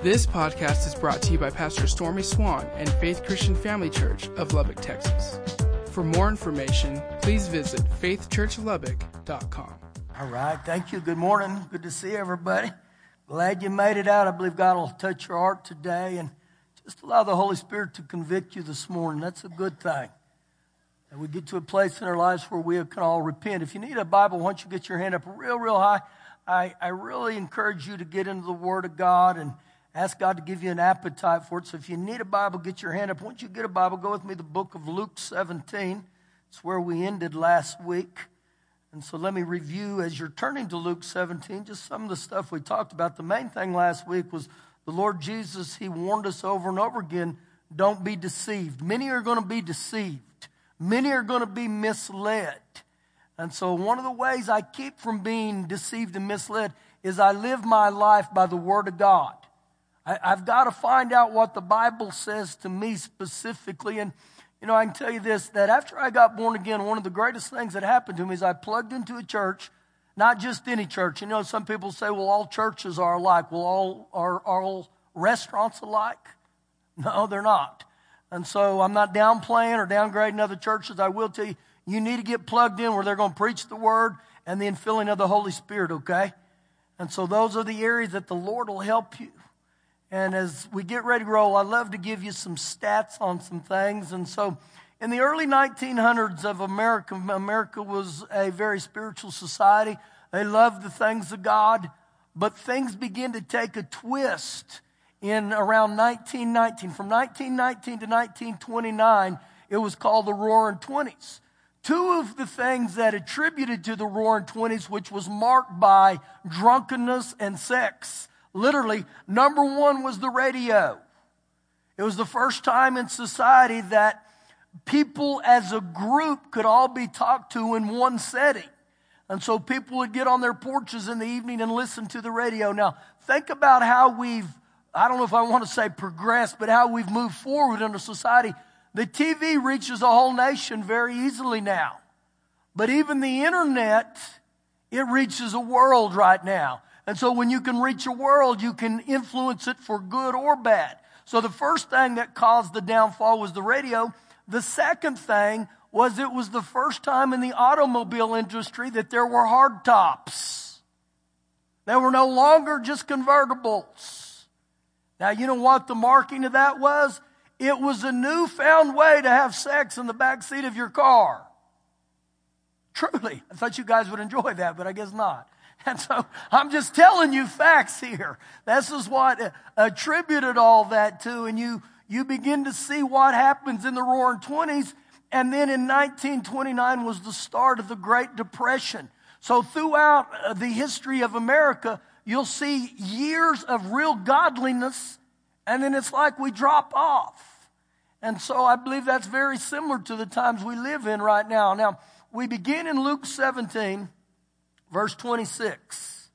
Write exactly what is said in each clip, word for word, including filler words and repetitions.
This podcast is brought to you by Pastor Stormy Swann and Faith Christian Family Church of Lubbock, Texas. For more information, please visit faith church lubbock dot com. All right, thank you. Good morning. Good to see everybody. Glad you made it out. I believe God will touch your heart today and just allow the Holy Spirit to convict you this morning. That's a good thing. And we get to a place in our lives where we can all repent. If you need a Bible, why don't you get your hand up real, real high? I, I really encourage you to get into the Word of God and ask God to give you an appetite for it. So if you need a Bible, get your hand up. Once you get a Bible, go with me to the book of Luke seventeen. It's where we ended last week. And so let me review as you're turning to Luke seventeen, just some of the stuff we talked about. The main thing last week was the Lord Jesus, he warned us over and over again, don't be deceived. Many are going to be deceived. Many are going to be misled. And so one of the ways I keep from being deceived and misled is I live my life by the Word of God. I, I've got to find out what the Bible says to me specifically. And you know, I can tell you this, that after I got born again, one of the greatest things that happened to me is I plugged into a church, not just any church. You know, some people say, well, all churches are alike. Well, all are, are all restaurants alike? No, they're not. And so I'm not downplaying or downgrading other churches. I will tell you, you need to get plugged in where they're going to preach the Word and the infilling of the Holy Spirit, okay? And so those are the areas that the Lord will help you. And as we get ready to roll, I love to give you some stats on some things. And so in the early nineteen hundreds of America, America was a very spiritual society. They loved the things of God. But things began to take a twist in around nineteen nineteen. From nineteen nineteen to nineteen twenty-nine, it was called the Roaring Twenties. Two of the things that attributed to the Roaring Twenties, which was marked by drunkenness and sex. Literally, number one was the radio. It was the first time in society that people as a group could all be talked to in one setting. And so people would get on their porches in the evening and listen to the radio. Now, think about how we've, I don't know if I want to say progressed, but how we've moved forward in a society. The T V reaches a whole nation very easily now. But even the internet, it reaches a world right now. And so when you can reach a world, you can influence it for good or bad. So the first thing that caused the downfall was the radio. The second thing was it was the first time in the automobile industry that there were hard tops. They were no longer just convertibles. Now, you know what the marking of that was? It was a newfound way to have sex in the backseat of your car. Truly. I thought you guys would enjoy that, but I guess not. And so I'm just telling you facts here. This is what attributed all that to. And you, you begin to see what happens in the Roaring Twenties. And then in nineteen twenty-nine was the start of the Great Depression. So throughout the history of America, you'll see years of real godliness. And then it's like we drop off. And so I believe that's very similar to the times we live in right now. Now, we begin in Luke seventeen. Verse twenty-six,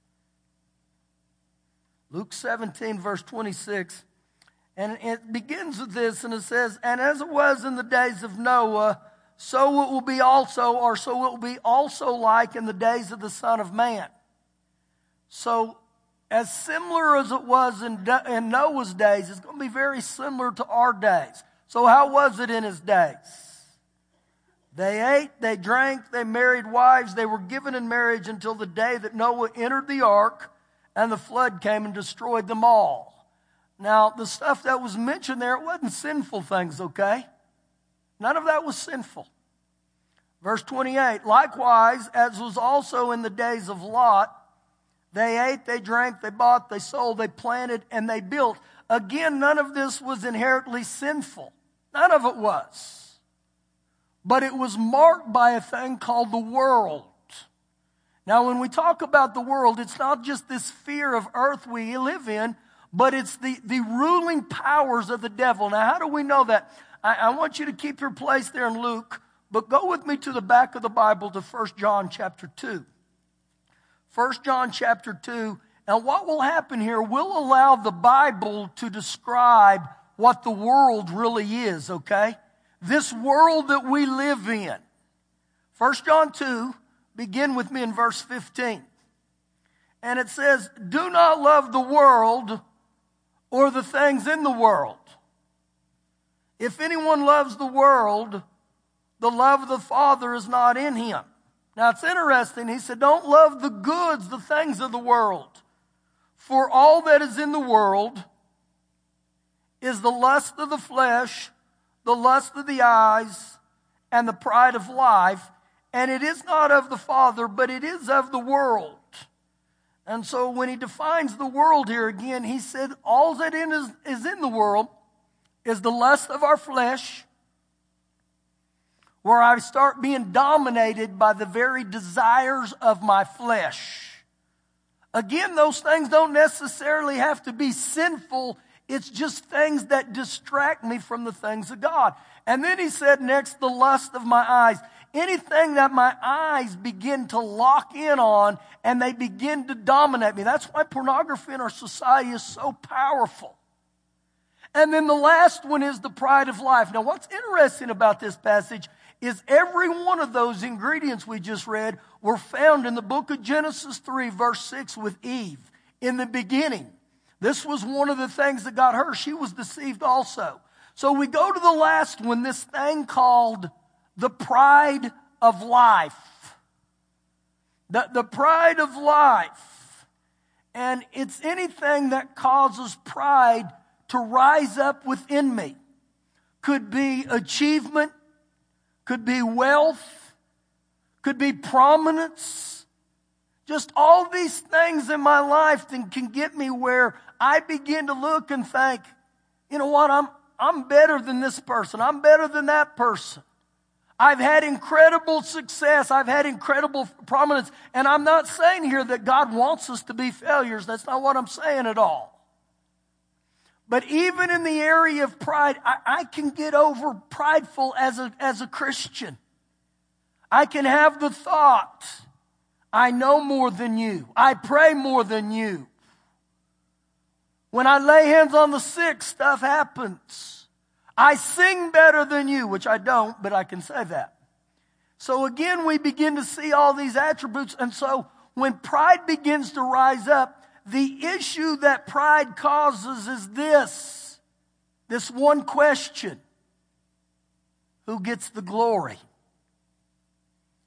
Luke seventeen, verse twenty-six, and it begins with this, and it says, and as it was in the days of Noah, so it will be also, or so it will be also like in the days of the Son of Man. So as similar as it was in, in Noah's days, it's going to be very similar to our days. So how was it in his days? They ate, they drank, they married wives, they were given in marriage until the day that Noah entered the ark and the flood came and destroyed them all. Now, the stuff that was mentioned there, it wasn't sinful things, okay? None of that was sinful. Verse twenty-eight, likewise, as was also in the days of Lot, they ate, they drank, they bought, they sold, they planted, and they built. Again, none of this was inherently sinful. None of it was. But it was marked by a thing called the world. Now, when we talk about the world, it's not just this fear of earth we live in, but it's the, the ruling powers of the devil. Now, how do we know that? I, I want you to keep your place there in Luke, but go with me to the back of the Bible to First John chapter two. First John chapter two, and what will happen here, we'll allow the Bible to describe what the world really is, okay? This world that we live in. First John two, begin with me in verse fifteen. And it says, do not love the world or the things in the world. If anyone loves the world, the love of the Father is not in him. Now it's interesting. He said, don't love the goods, the things of the world. For all that is in the world is the lust of the flesh, the lust of the eyes, and the pride of life. And it is not of the Father, but it is of the world. And so when he defines the world here again, he said all that is, is in the world is the lust of our flesh, where I start being dominated by the very desires of my flesh. Again, those things don't necessarily have to be sinful. It's just things that distract me from the things of God. And then he said next, the lust of my eyes. Anything that my eyes begin to lock in on and they begin to dominate me. That's why pornography in our society is so powerful. And then the last one is the pride of life. Now, what's interesting about this passage is every one of those ingredients we just read were found in the book of Genesis three, verse six with Eve. In the beginning, this was one of the things that got her. She was deceived also. So we go to the last one, this thing called the pride of life. The, the pride of life. And it's anything that causes pride to rise up within me. Could be achievement. Could be wealth, could be prominence. Just all these things in my life that can get me where I begin to look and think, you know what, I'm, I'm better than this person. I'm better than that person. I've had incredible success. I've had incredible prominence. And I'm not saying here that God wants us to be failures. That's not what I'm saying at all. But even in the area of pride, I, I can get over prideful as a, as a Christian. I can have the thought, I know more than you. I pray more than you. When I lay hands on the sick, stuff happens. I sing better than you, which I don't, but I can say that. So again, we begin to see all these attributes. And so when pride begins to rise up, the issue that pride causes is this, this one question. Who gets the glory?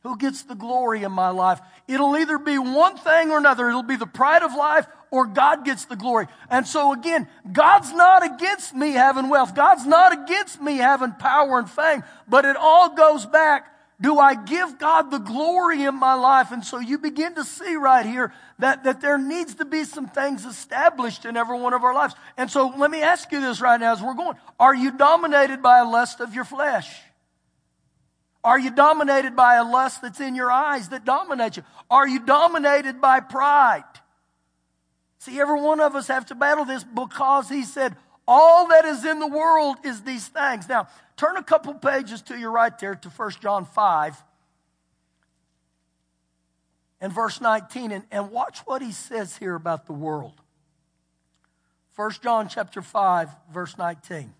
Who gets the glory in my life? It'll either be one thing or another. It'll be the pride of life or God gets the glory. And so again, God's not against me having wealth. God's not against me having power and fame. But it all goes back. Do I give God the glory in my life? And so you begin to see right here that, that there needs to be some things established in every one of our lives. And so let me ask you this right now as we're going. Are you dominated by a lust of your flesh? Are you dominated by a lust that's in your eyes that dominates you? Are you dominated by pride? See, every one of us have to battle this because he said, all that is in the world is these things. Now, turn a couple pages to your right there to First John five and verse nineteen. And, and watch what he says here about the world. First John chapter five, verse nineteen.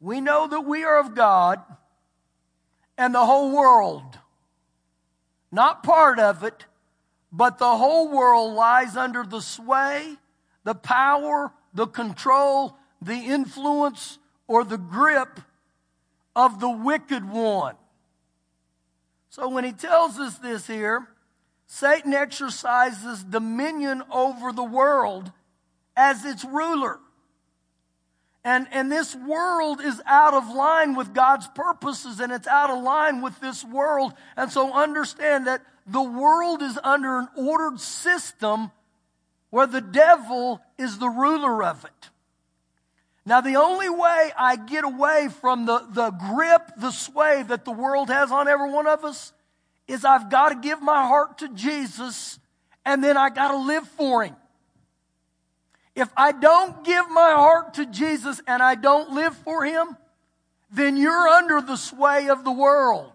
We know that we are of God and the whole world, not part of it, but the whole world lies under the sway, the power, the control, the influence, or the grip of the wicked one. So when he tells us this here, Satan exercises dominion over the world as its ruler. And, and this world is out of line with God's purposes, and it's out of line with this world. And so understand that the world is under an ordered system where the devil is the ruler of it. Now, the only way I get away from the, the grip, the sway that the world has on every one of us is I've got to give my heart to Jesus, and then I got to live for him. If I don't give my heart to Jesus and I don't live for him, then you're under the sway of the world.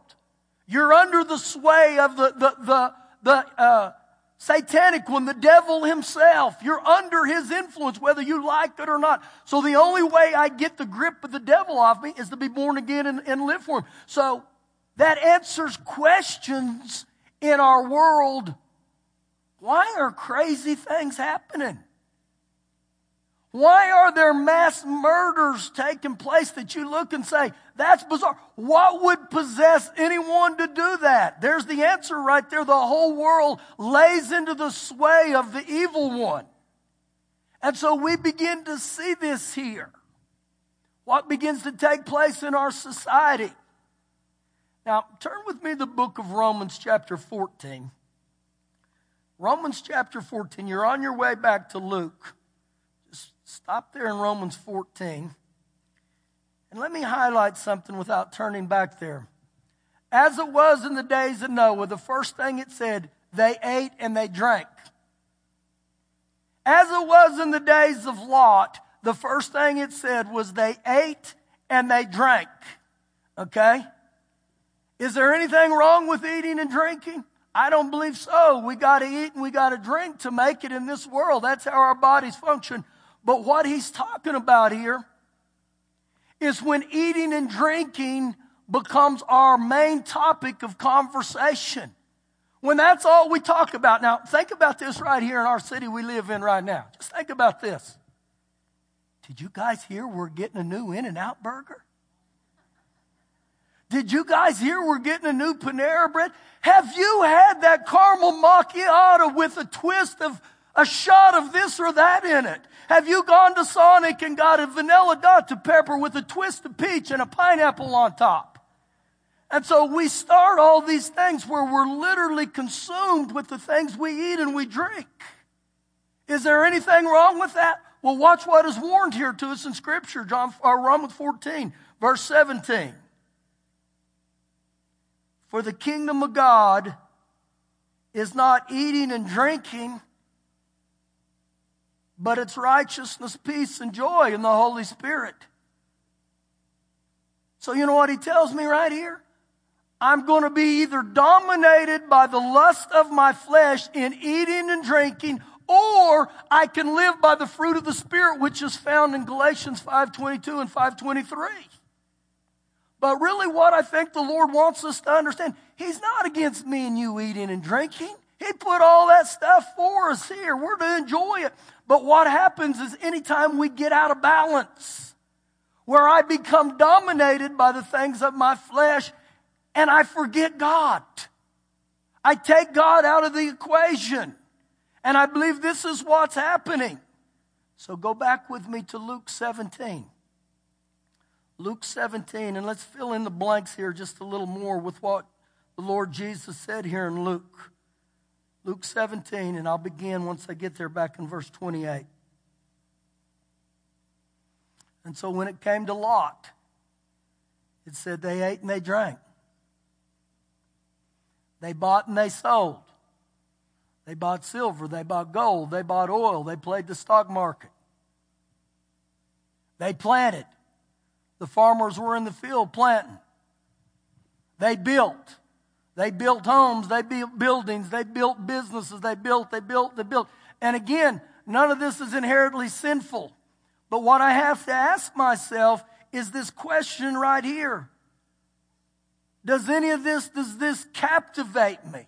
You're under the sway of the, the, the, the, uh, satanic one, the devil himself. You're under his influence, whether you like it or not. So the only way I get the grip of the devil off me is to be born again and, and live for him. So that answers questions in our world. Why are crazy things happening? Why are there mass murders taking place that you look and say, that's bizarre? What would possess anyone to do that? There's the answer right there. The whole world lays into the sway of the evil one. And so we begin to see this here. What begins to take place in our society? Now, turn with me to the book of Romans chapter fourteen. Romans chapter fourteen. You're on your way back to Luke. Just stop there in Romans fourteen. And let me highlight something without turning back there. As it was in the days of Noah, the first thing it said, they ate and they drank. As it was in the days of Lot, the first thing it said was they ate and they drank. Okay? Is there anything wrong with eating and drinking? I don't believe so. We got to eat and we got to drink to make it in this world. That's how our bodies function. But what he's talking about here is when eating and drinking becomes our main topic of conversation. When that's all we talk about. Now, think about this right here in our city we live in right now. Just think about this. Did you guys hear we're getting a new In-N-Out burger? Did you guys hear we're getting a new Panera bread? Have you had that caramel macchiato with a twist of a shot of this or that in it? Have you gone to Sonic and got a vanilla Dr Pepper with a twist of peach and a pineapple on top? And so we start all these things where we're literally consumed with the things we eat and we drink. Is there anything wrong with that? Well, watch what is warned here to us in Scripture, John, or Romans fourteen, verse seventeen. For the kingdom of God is not eating and drinking, but it's righteousness, peace, and joy in the Holy Spirit. So you know what he tells me right here? I'm going to be either dominated by the lust of my flesh in eating and drinking, or I can live by the fruit of the Spirit, which is found in Galatians five twenty-two and five twenty-three. But really what I think the Lord wants us to understand, he's not against me and you eating and drinking. He put all that stuff for us here. We're to enjoy it. But what happens is anytime we get out of balance, where I become dominated by the things of my flesh, and I forget God. I take God out of the equation. And I believe this is what's happening. So go back with me to Luke seventeen. Luke seventeen, and let's fill in the blanks here just a little more with what the Lord Jesus said here in Luke. Luke seventeen, and I'll begin once I get there back in verse twenty-eight. And so when it came to Lot, it said they ate and they drank. They bought and they sold. They bought silver. They bought gold. They bought oil. They played the stock market. They planted. The farmers were in the field planting. They built. They built homes. They built buildings. They built businesses. They built, they built, they built. And again, none of this is inherently sinful. But what I have to ask myself is this question right here. Does any of this, does this captivate me?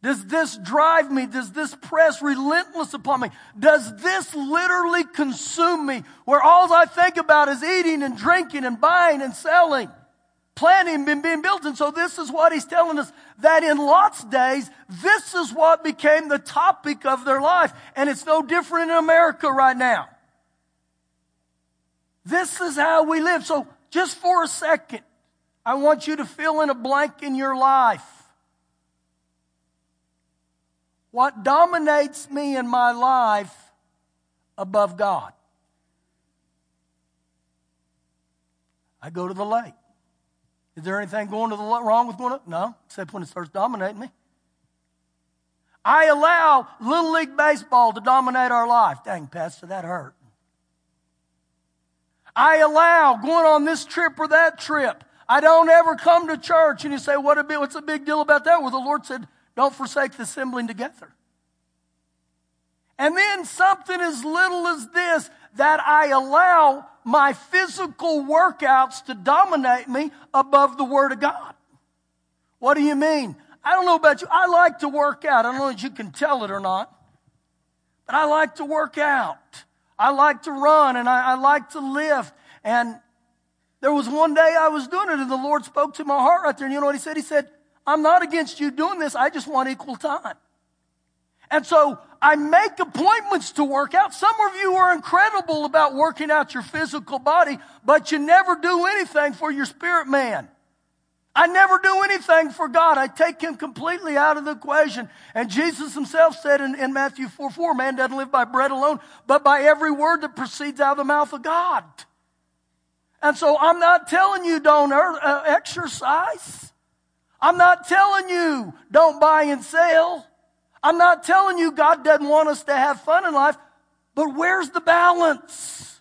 Does this drive me? Does this press relentless upon me? Does this literally consume me where all I think about is eating and drinking and buying and selling, planning and being built? And so this is what he's telling us, that in Lot's days, this is what became the topic of their life. And it's no different in America right now. This is how we live. So just for a second, I want you to fill in a blank in your life. What dominates me in my life above God? I go to the lake. Is there anything going to the lake, wrong with going up? No, except when it starts dominating me. I allow Little League Baseball to dominate our life. Dang, Pastor, that hurt. I allow going on this trip or that trip. I don't ever come to church and you say, what a bit, what's the big deal about that? Well, the Lord said, don't forsake the assembling together. And then something as little as this, that I allow my physical workouts to dominate me above the Word of God. What do you mean? I don't know about you. I like to work out. I don't know if you can tell it or not. But I like to work out. I like to run and I, I like to lift. And there was one day I was doing it and the Lord spoke to my heart right there. And you know what he said? He said, I'm not against you doing this. I just want equal time. And so I make appointments to work out. Some of you are incredible about working out your physical body, but you never do anything for your spirit man. I never do anything for God. I take him completely out of the equation. And Jesus himself said in, in Matthew four four, man doesn't live by bread alone, but by every word that proceeds out of the mouth of God. And so I'm not telling you don't er- uh, exercise. I'm not telling you don't buy and sell. I'm not telling you God doesn't want us to have fun in life, but where's the balance?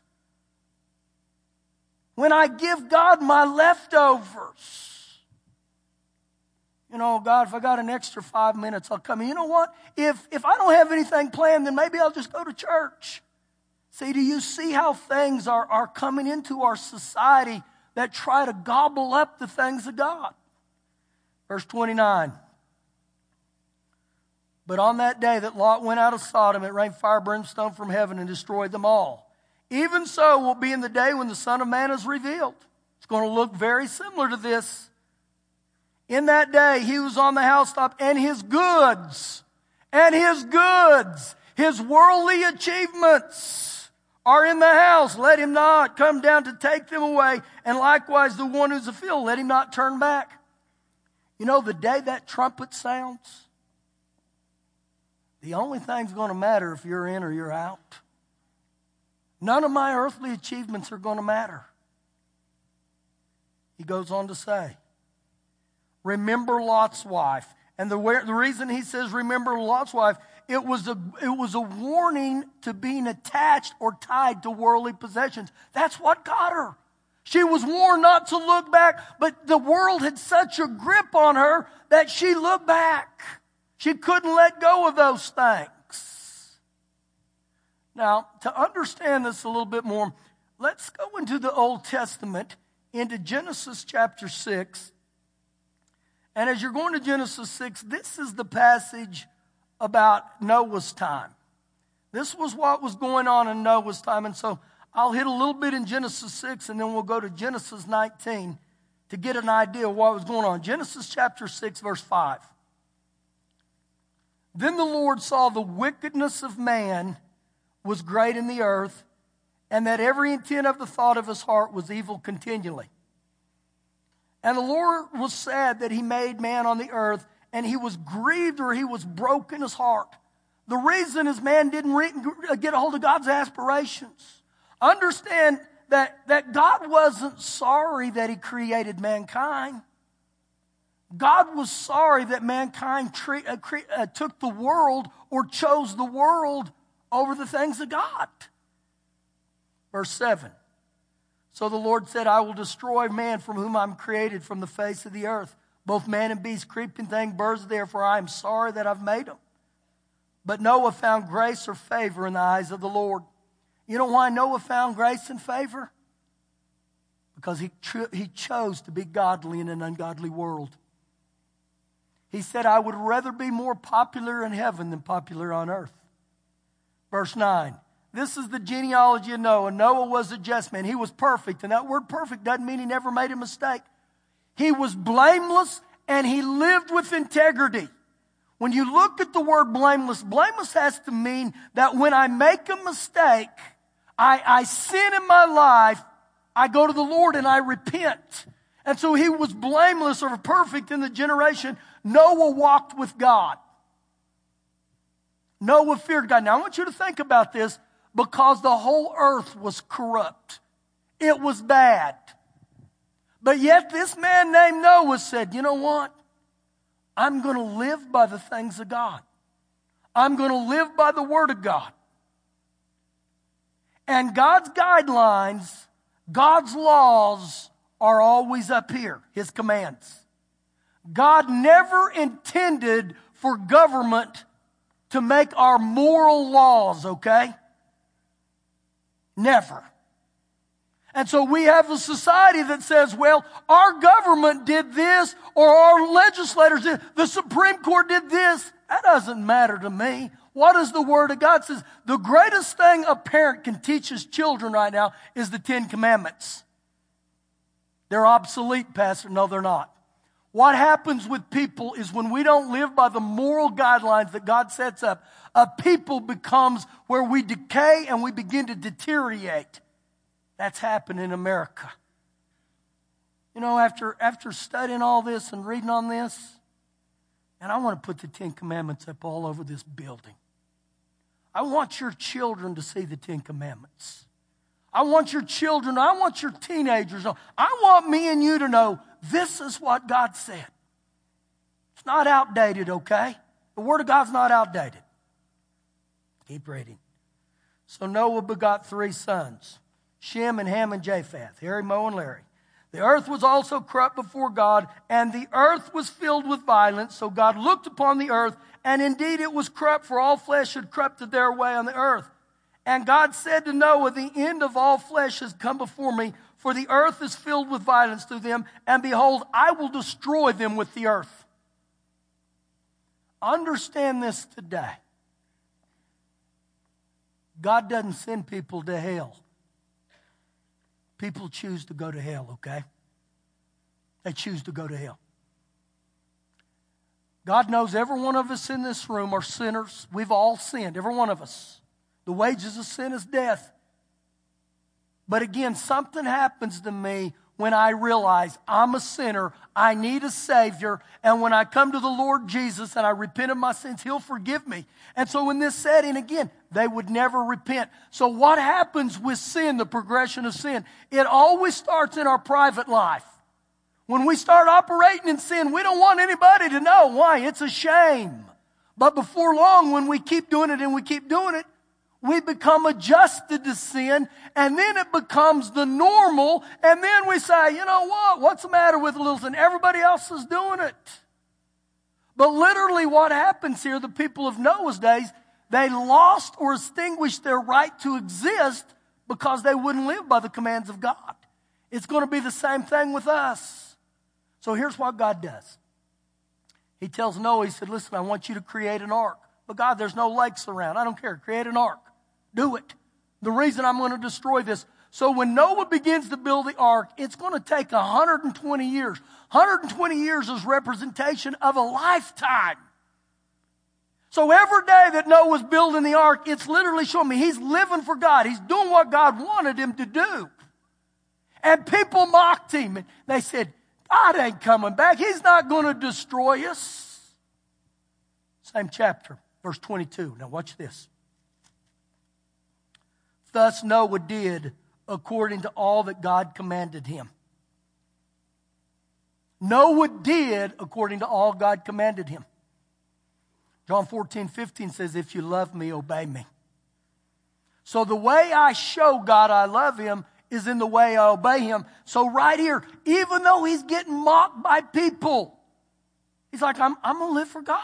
When I give God my leftovers, you know, God, if I got an extra five minutes, I'll come in. You know what? If if I don't have anything planned, then maybe I'll just go to church. See, do you see how things are, are coming into our society that try to gobble up the things of God? Verse twenty-nine. But on that day that Lot went out of Sodom, it rained fire and brimstone from heaven and destroyed them all. Even so will be in the day when the Son of Man is revealed. It's going to look very similar to this. In that day, he was on the housetop and his goods, and his goods, his worldly achievements are in the house. Let him not come down to take them away. And likewise, the one who's afield, let him not turn back. You know, the day that trumpet sounds, the only thing's going to matter if you're in or you're out. None of my earthly achievements are going to matter. He goes on to say, remember Lot's wife. And the, the reason he says remember Lot's wife, it was, a, it was a warning to being attached or tied to worldly possessions. That's what got her. She was warned not to look back, but the world had such a grip on her that she looked back. She couldn't let go of those things. Now, to understand this a little bit more, let's go into the Old Testament, into Genesis chapter six. And as you're going to Genesis six, this is the passage about Noah's time. This was what was going on in Noah's time. And so I'll hit a little bit in Genesis six, and then we'll go to Genesis nineteen to get an idea of what was going on. Genesis chapter six, verse five. Then the Lord saw the wickedness of man was great in the earth, and that every intent of the thought of his heart was evil continually. And the Lord was sad that he made man on the earth, and he was grieved, or he was broken his heart. The reason is man didn't get a hold of God's aspirations. Understand that, that God wasn't sorry that he created mankind. God was sorry that mankind tre- uh, cre- uh, took the world or chose the world over the things of God. Verse seven. So the Lord said, I will destroy man from whom I'm created from the face of the earth, both man and beast, creeping thing, birds of the air, for I am sorry that I've made them. But Noah found grace or favor in the eyes of the Lord. You know why Noah found grace and favor? Because he, tr- he chose to be godly in an ungodly world. He said, I would rather be more popular in heaven than popular on earth. Verse nine. This is the genealogy of Noah. Noah was a just man. He was perfect. And that word perfect doesn't mean he never made a mistake. He was blameless and he lived with integrity. When you look at the word blameless, blameless has to mean that when I make a mistake, I, I sin in my life, I go to the Lord and I repent. And so he was blameless or perfect in the generation. Noah walked with God. Noah feared God. Now I want you to think about this, because the whole earth was corrupt. It was bad. But yet this man named Noah said, you know what? I'm going to live by the things of God. I'm going to live by the Word of God. And God's guidelines, God's laws are always up here, his commands. God never intended for government to make our moral laws, okay? Never. And so we have a society that says, well, our government did this, or our legislators did, the Supreme Court did this. That doesn't matter to me. What does the Word of God says? The greatest thing a parent can teach his children right now is the Ten Commandments. They're obsolete, Pastor. No, they're not. What happens with people is when we don't live by the moral guidelines that God sets up, a people becomes where we decay and we begin to deteriorate. That's happened in America. You know, after, after studying all this and reading on this, and I want to put the Ten Commandments up all over this building. I want your children to see the Ten Commandments. I want your children, I want your teenagers, I want me and you to know this is what God said. It's not outdated, okay? The Word of God's not outdated. Keep reading. So Noah begot three sons, Shem and Ham and Japheth, Heri, Mo, and Larry. The earth was also corrupt before God, and the earth was filled with violence. So God looked upon the earth, and indeed it was corrupt, for all flesh had corrupted their way on the earth. And God said to Noah, the end of all flesh has come before me, for the earth is filled with violence through them, and behold, I will destroy them with the earth. Understand this today. God doesn't send people to hell. People choose to go to hell, okay? They choose to go to hell. God knows every one of us in this room are sinners. We've all sinned, every one of us. The wages of sin is death. But again, something happens to me when I realize I'm a sinner, I need a Savior, and when I come to the Lord Jesus and I repent of my sins, He'll forgive me. And so in this setting, again, they would never repent. So what happens with sin, the progression of sin? It always starts in our private life. When we start operating in sin, we don't want anybody to know why. It's a shame. But before long, when we keep doing it and we keep doing it, we become adjusted to sin, and then it becomes the normal, and then we say, you know what, what's the matter with a little sin? Everybody else is doing it. But literally what happens here, the people of Noah's days, they lost or extinguished their right to exist because they wouldn't live by the commands of God. It's going to be the same thing with us. So here's what God does. He tells Noah, he said, listen, I want you to create an ark. But God, there's no lakes around. I don't care. Create an ark. Do it. The reason I'm going to destroy this. So when Noah begins to build the ark, it's going to take one hundred twenty years. one hundred twenty years is representation of a lifetime. So every day that Noah was building the ark, it's literally showing me he's living for God. He's doing what God wanted him to do. And people mocked him. They said, God ain't coming back. He's not going to destroy us. Same chapter, verse twenty-two. Now watch this. Thus Noah did according to all that God commanded him. Noah did according to all God commanded him. John fourteen fifteen says, if you love me, obey me. So the way I show God I love him is in the way I obey him. So right here, even though he's getting mocked by people, he's like, I'm, I'm going to live for God.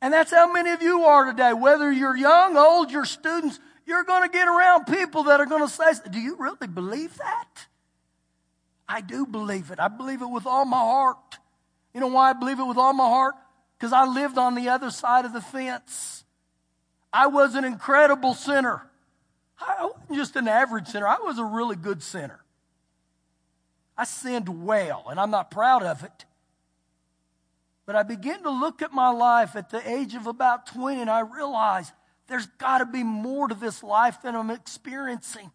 And that's how many of you are today. Whether you're young, old, you're students, you're going to get around people that are going to say, do you really believe that? I do believe it. I believe it with all my heart. You know why I believe it with all my heart? Because I lived on the other side of the fence. I was an incredible sinner. I wasn't just an average sinner. I was a really good sinner. I sinned well, and I'm not proud of it. But I began to look at my life at the age of about twenty, and I realized there's got to be more to this life than I'm experiencing.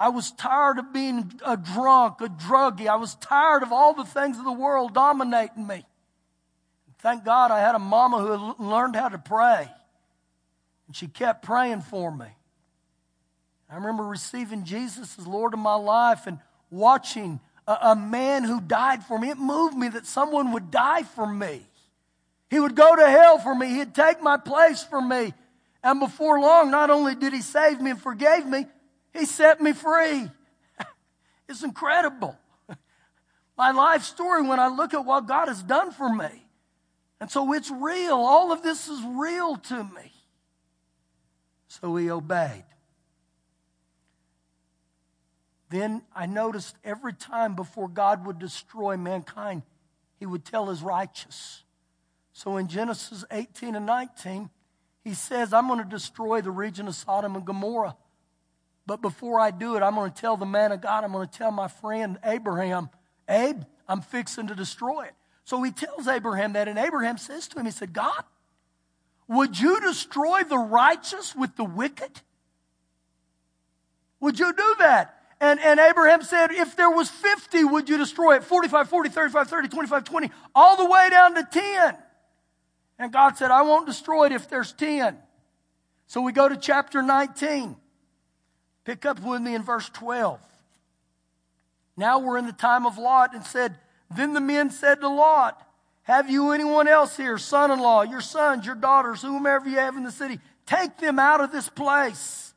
I was tired of being a drunk, a druggie. I was tired of all the things of the world dominating me. Thank God I had a mama who learned how to pray. And she kept praying for me. I remember receiving Jesus as Lord of my life and watching a, a man who died for me. It moved me that someone would die for me. He would go to hell for me. He'd take my place for me. And before long, not only did he save me and forgave me, he set me free. It's incredible. My life story when I look at what God has done for me. And so it's real. All of this is real to me. So he obeyed. Then I noticed every time before God would destroy mankind, he would tell his righteous. So in Genesis eighteen and nineteen, he says, I'm going to destroy the region of Sodom and Gomorrah. But before I do it, I'm going to tell the man of God, I'm going to tell my friend Abraham, Abe, I'm fixing to destroy it. So he tells Abraham that, and Abraham says to him, he said, God, would you destroy the righteous with the wicked? Would you do that? And, and Abraham said, if there was fifty, would you destroy it? forty-five, forty, thirty-five, thirty, twenty-five, twenty, all the way down to ten. And God said, I won't destroy it if there's ten. So we go to chapter nineteen. Pick up with me in verse twelve. Now we're in the time of Lot, and said, then the men said to Lot, have you anyone else here, son-in-law, your sons, your daughters, whomever you have in the city? Take them out of this place,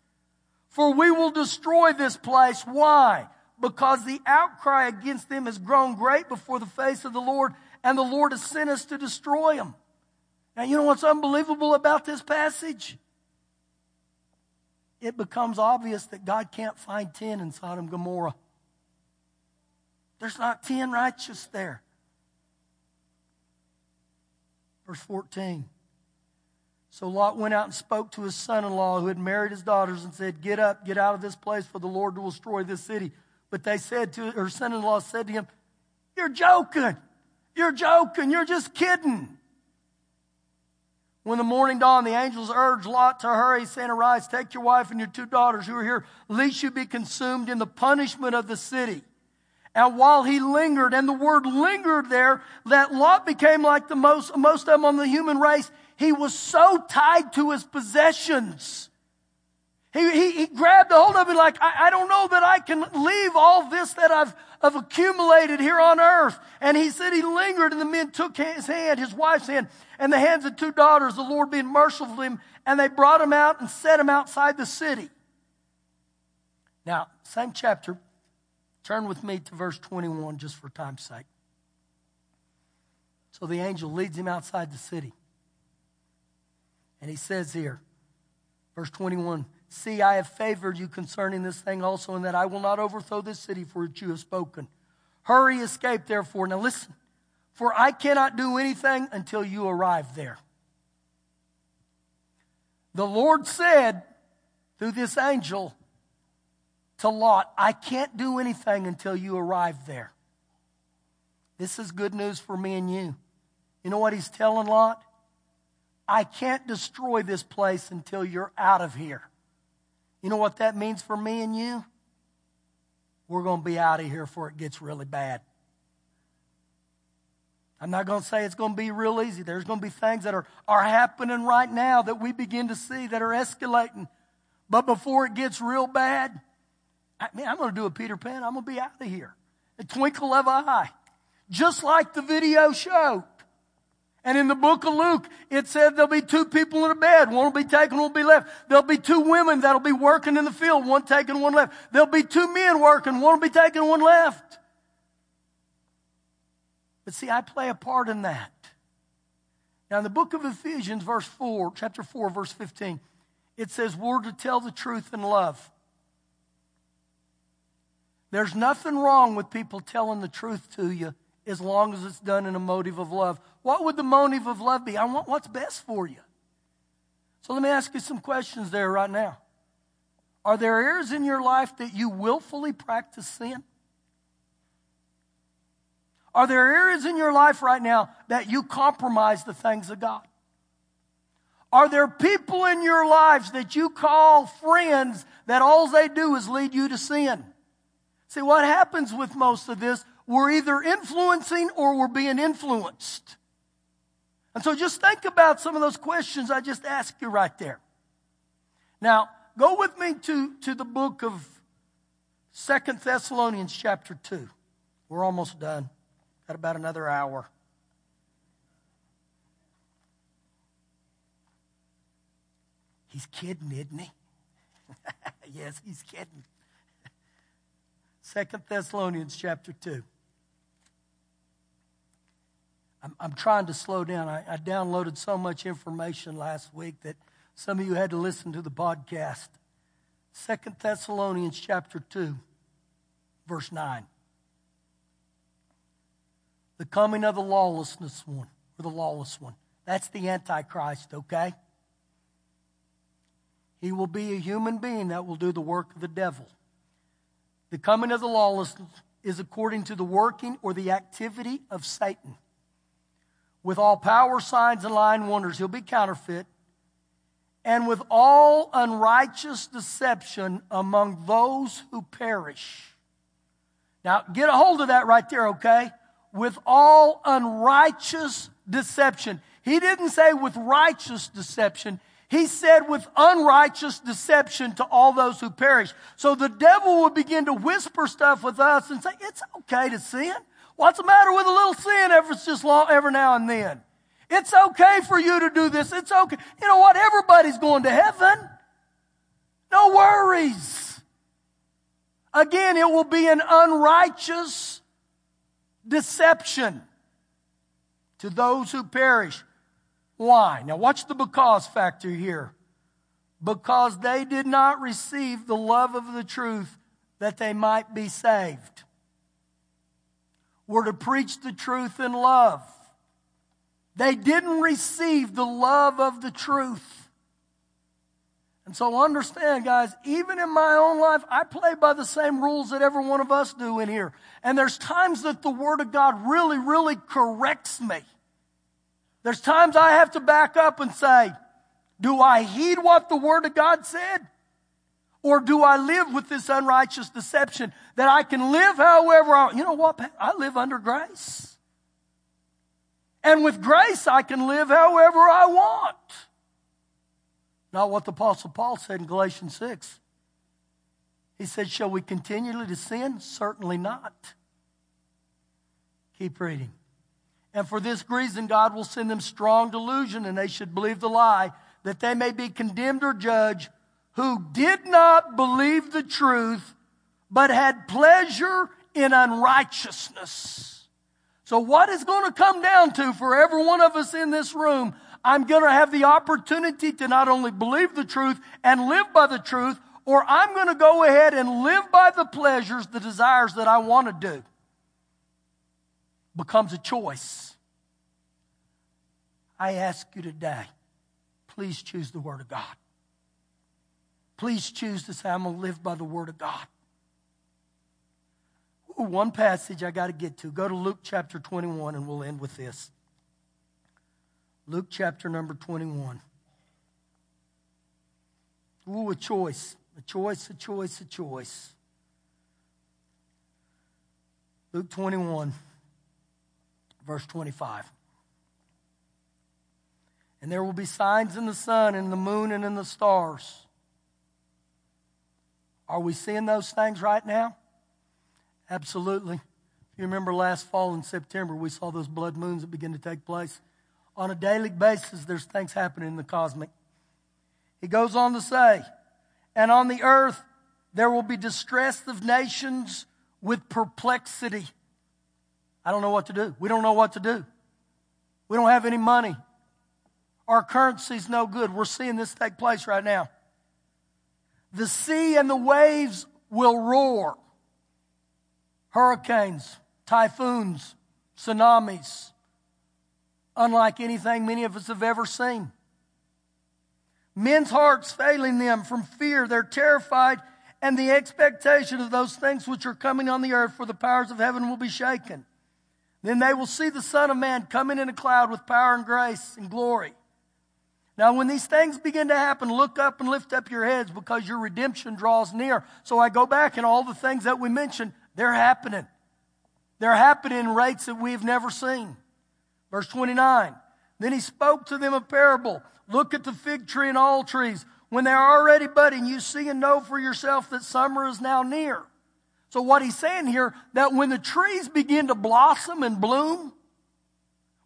for we will destroy this place. Why? Because the outcry against them has grown great before the face of the Lord, and the Lord has sent us to destroy them. Now, you know what's unbelievable about this passage? It becomes obvious that God can't find ten in Sodom and Gomorrah. There's not ten righteous there. Verse fourteen. So Lot went out and spoke to his son-in-law who had married his daughters and said, get up, get out of this place, for the Lord will destroy this city. But they said to her son-in-law said to him, you're joking. You're joking. You're just kidding. When the morning dawned, the angels urged Lot to hurry, saying, arise, take your wife and your two daughters who are here, lest you be consumed in the punishment of the city. And while he lingered, and the word lingered there, that Lot became like the most, most among the human race. He was so tied to his possessions. He, he, he grabbed a hold of it like, I, I don't know that I can leave all this that I've of accumulated here on earth. And he said he lingered, and the men took his hand, his wife's hand, and the hands of two daughters, the Lord being merciful to him, and they brought him out and set him outside the city. Now, same chapter. Turn with me to verse twenty-one, just for time's sake. So the angel leads him outside the city. And he says here, verse twenty-one, see, I have favored you concerning this thing also, in that I will not overthrow this city for which you have spoken. Hurry, escape, therefore. Now listen, for I cannot do anything until you arrive there. The Lord said through this angel to Lot, I can't do anything until you arrive there. This is good news for me and you. You know what he's telling Lot? I can't destroy this place until you're out of here. You know what that means for me and you? We're going to be out of here before it gets really bad. I'm not going to say it's going to be real easy. There's going to be things that are, are happening right now that we begin to see that are escalating. But before it gets real bad, I mean, I'm going to do a Peter Pan. I'm going to be out of here. A twinkle of an eye. Just like the video showed. And in the book of Luke, it said there'll be two people in a bed. One will be taken, one will be left. There'll be two women that'll be working in the field. One taken, one left. There'll be two men working. One will be taken, one left. But see, I play a part in that. Now, in the book of Ephesians, verse four, chapter four, verse fifteen, it says, we're to tell the truth in love. There's nothing wrong with people telling the truth to you as long as it's done in a motive of love. What would the motive of love be? I want what's best for you. So let me ask you some questions there right now. Are there areas in your life that you willfully practice sin? Are there areas in your life right now that you compromise the things of God? Are there people in your lives that you call friends that all they do is lead you to sin? See, what happens with most of this, we're either influencing or we're being influenced. And so just think about some of those questions I just asked you right there. Now, go with me to, to the book of Second Thessalonians chapter two. We're almost done. Got about another hour. He's kidding, isn't he? Yes, he's kidding. Second Thessalonians chapter two. I'm, I'm trying to slow down. I, I downloaded so much information last week that some of you had to listen to the podcast. Second Thessalonians chapter two, verse nine. The coming of the lawlessness one, or the lawless one. That's the Antichrist, okay? He will be a human being that will do the work of the devil. The coming of the lawless is according to the working or the activity of Satan. With all power, signs, and lying wonders, he'll be counterfeit. And with all unrighteous deception among those who perish. Now, get a hold of that right there, okay? With all unrighteous deception. He didn't say with righteous deception. He said with unrighteous deception to all those who perish. So the devil would begin to whisper stuff with us and say, it's okay to sin. What's the matter with a little sin every, just long, every now and then? It's okay for you to do this. It's okay. You know what? Everybody's going to heaven. No worries. Again, it will be an unrighteous deception to those who perish. Why? Now watch the because factor here. Because they did not receive the love of the truth that they might be saved. We're to preach the truth in love. They didn't receive the love of the truth. And so understand, guys, even in my own life, I play by the same rules that every one of us do in here. And there's times that the Word of God really, really corrects me. There's times I have to back up and say, do I heed what the Word of God said? Or do I live with this unrighteous deception that I can live however I want? You know what? I live under grace. And with grace, I can live however I want. Not what the Apostle Paul said in Galatians six. He said, shall we continually to sin? Certainly not. Keep reading. And for this reason, God will send them strong delusion, and they should believe the lie, that they may be condemned or judged, who did not believe the truth, but had pleasure in unrighteousness. So what it's going to come down to for every one of us in this room, I'm going to have the opportunity to not only believe the truth and live by the truth, or I'm going to go ahead and live by the pleasures, the desires that I want to do. Becomes a choice. I ask you today, please choose the Word of God. Please choose to say, I'm going to live by the Word of God. Ooh, one passage I got to get to. Go to Luke chapter twenty-one and we'll end with this. Luke chapter number twenty-one. Ooh, a choice. A choice, a choice, a choice. Luke twenty-one. Verse twenty-five. And there will be signs in the sun and the moon and in the stars. Are we seeing those things right now? Absolutely. If you remember last fall in September, we saw those blood moons that begin to take place. On a daily basis, there's things happening in the cosmic. He goes on to say, and on the earth there will be distress of nations with perplexity. I don't know what to do. We don't know what to do. We don't have any money. Our currency's no good. We're seeing this take place right now. The sea and the waves will roar. Hurricanes, typhoons, tsunamis, unlike anything many of us have ever seen. Men's hearts failing them from fear. They're terrified, and the expectation of those things which are coming on the earth, for the powers of heaven will be shaken. Then they will see the Son of Man coming in a cloud with power and grace and glory. Now when these things begin to happen, look up and lift up your heads, because your redemption draws near. So I go back, and all the things that we mentioned, they're happening. They're happening in rates that we've never seen. Verse twenty-nine, then he spoke to them a parable. Look at the fig tree and all trees. When they are already budding, you see and know for yourself that summer is now near. So what he's saying here, that when the trees begin to blossom and bloom,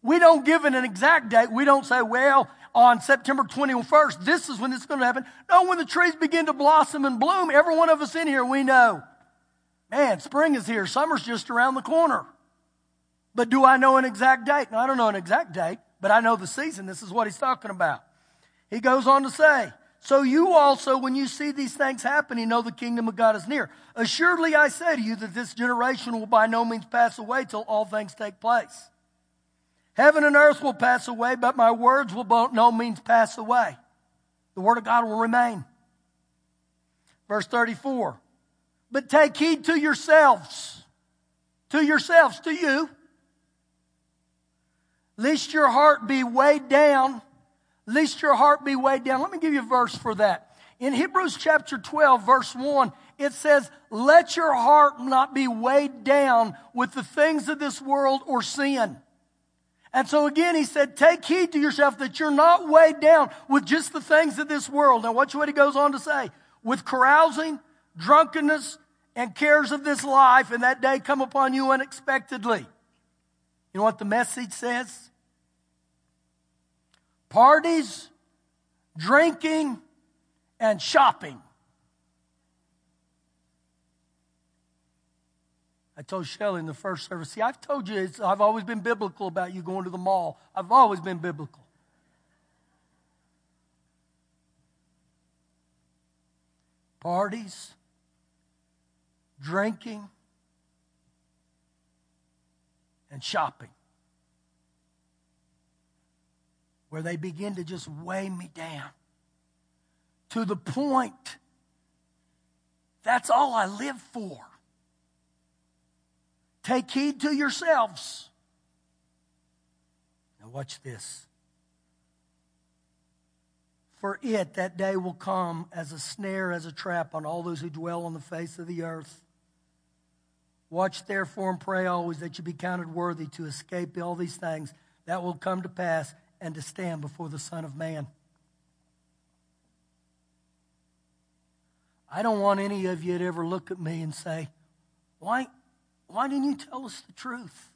we don't give it an exact date. We don't say, well, on September twenty-first, this is when it's going to happen. No, when the trees begin to blossom and bloom, every one of us in here, we know, man, spring is here. Summer's just around the corner. But do I know an exact date? No, I don't know an exact date, but I know the season. This is what he's talking about. He goes on to say, so you also, when you see these things happening, know the kingdom of God is near. Assuredly, I say to you that this generation will by no means pass away till all things take place. Heaven and earth will pass away, but my words will by no means pass away. The word of God will remain. Verse thirty-four. But take heed to yourselves. To yourselves, to you. Lest your heart be weighed down. Lest your heart be weighed down. Let me give you a verse for that. In Hebrews chapter twelve, verse one, it says, let your heart not be weighed down with the things of this world or sin. And so again, he said, take heed to yourself that you're not weighed down with just the things of this world. Now watch what he goes on to say. With carousing, drunkenness, and cares of this life, and that day come upon you unexpectedly. You know what the message says? Parties, drinking, and shopping. I told Shelley in the first service, see, I've told you, it's, I've always been biblical about you going to the mall. I've always been biblical. Parties, drinking, and shopping. Where they begin to just weigh me down. To the point, that's all I live for. Take heed to yourselves. Now watch this. For it, that day will come as a snare, as a trap on all those who dwell on the face of the earth. Watch therefore and pray always that you be counted worthy to escape all these things that will come to pass and to stand before the Son of Man. I don't want any of you to ever look at me and say, why Why didn't you tell us the truth?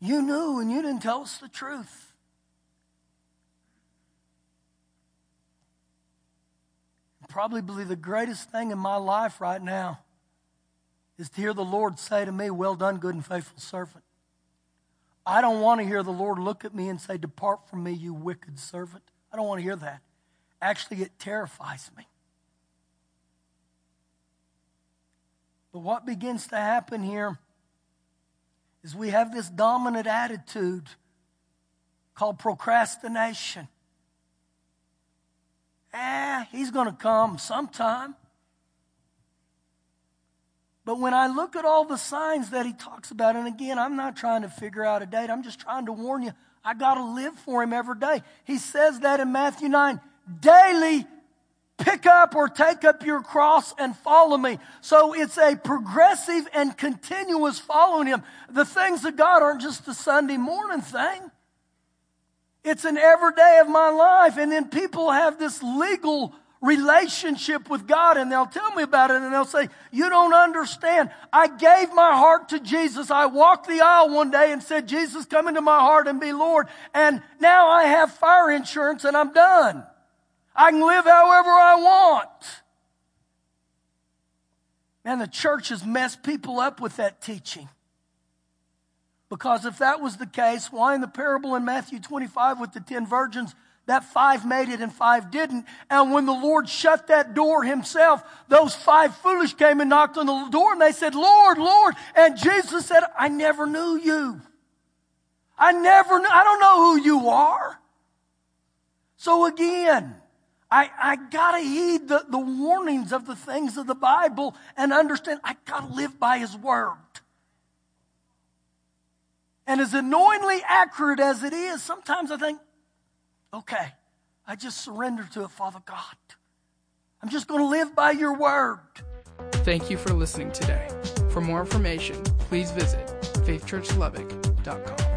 You knew and you didn't tell us the truth. Probably the greatest thing in my life right now is to hear the Lord say to me, well done, good and faithful servant. I don't want to hear the Lord look at me and say, depart from me, you wicked servant. I don't want to hear that. Actually, it terrifies me. But what begins to happen here is we have this dominant attitude called procrastination. Ah, he's going to come sometime. But when I look at all the signs that he talks about, and again, I'm not trying to figure out a date. I'm just trying to warn you, I got to live for him every day. He says that in Matthew nine, daily pick up or take up your cross and follow me. So it's a progressive and continuous following him. The things of God aren't just a Sunday morning thing. It's an every day of my life. And then people have this legal relationship with God, and they'll tell me about it, and they'll say, you don't understand. I gave my heart to Jesus. I walked the aisle one day and said, Jesus, come into my heart and be Lord. And now I have fire insurance and I'm done. I can live however I want. Man, the church has messed people up with that teaching. Because if that was the case, why in the parable in Matthew twenty-five with the ten virgins, that five made it and five didn't? And when the Lord shut that door himself, those five foolish came and knocked on the door and they said, Lord, Lord. And Jesus said, I never knew you. I never knew. I don't know who you are. So again, I, I gotta heed the, the warnings of the things of the Bible and understand I gotta live by his word. And as annoyingly accurate as it is, sometimes I think, okay, I just surrender to it, Father God. I'm just gonna live by your word. Thank you for listening today. For more information, please visit faith church lubbock dot com.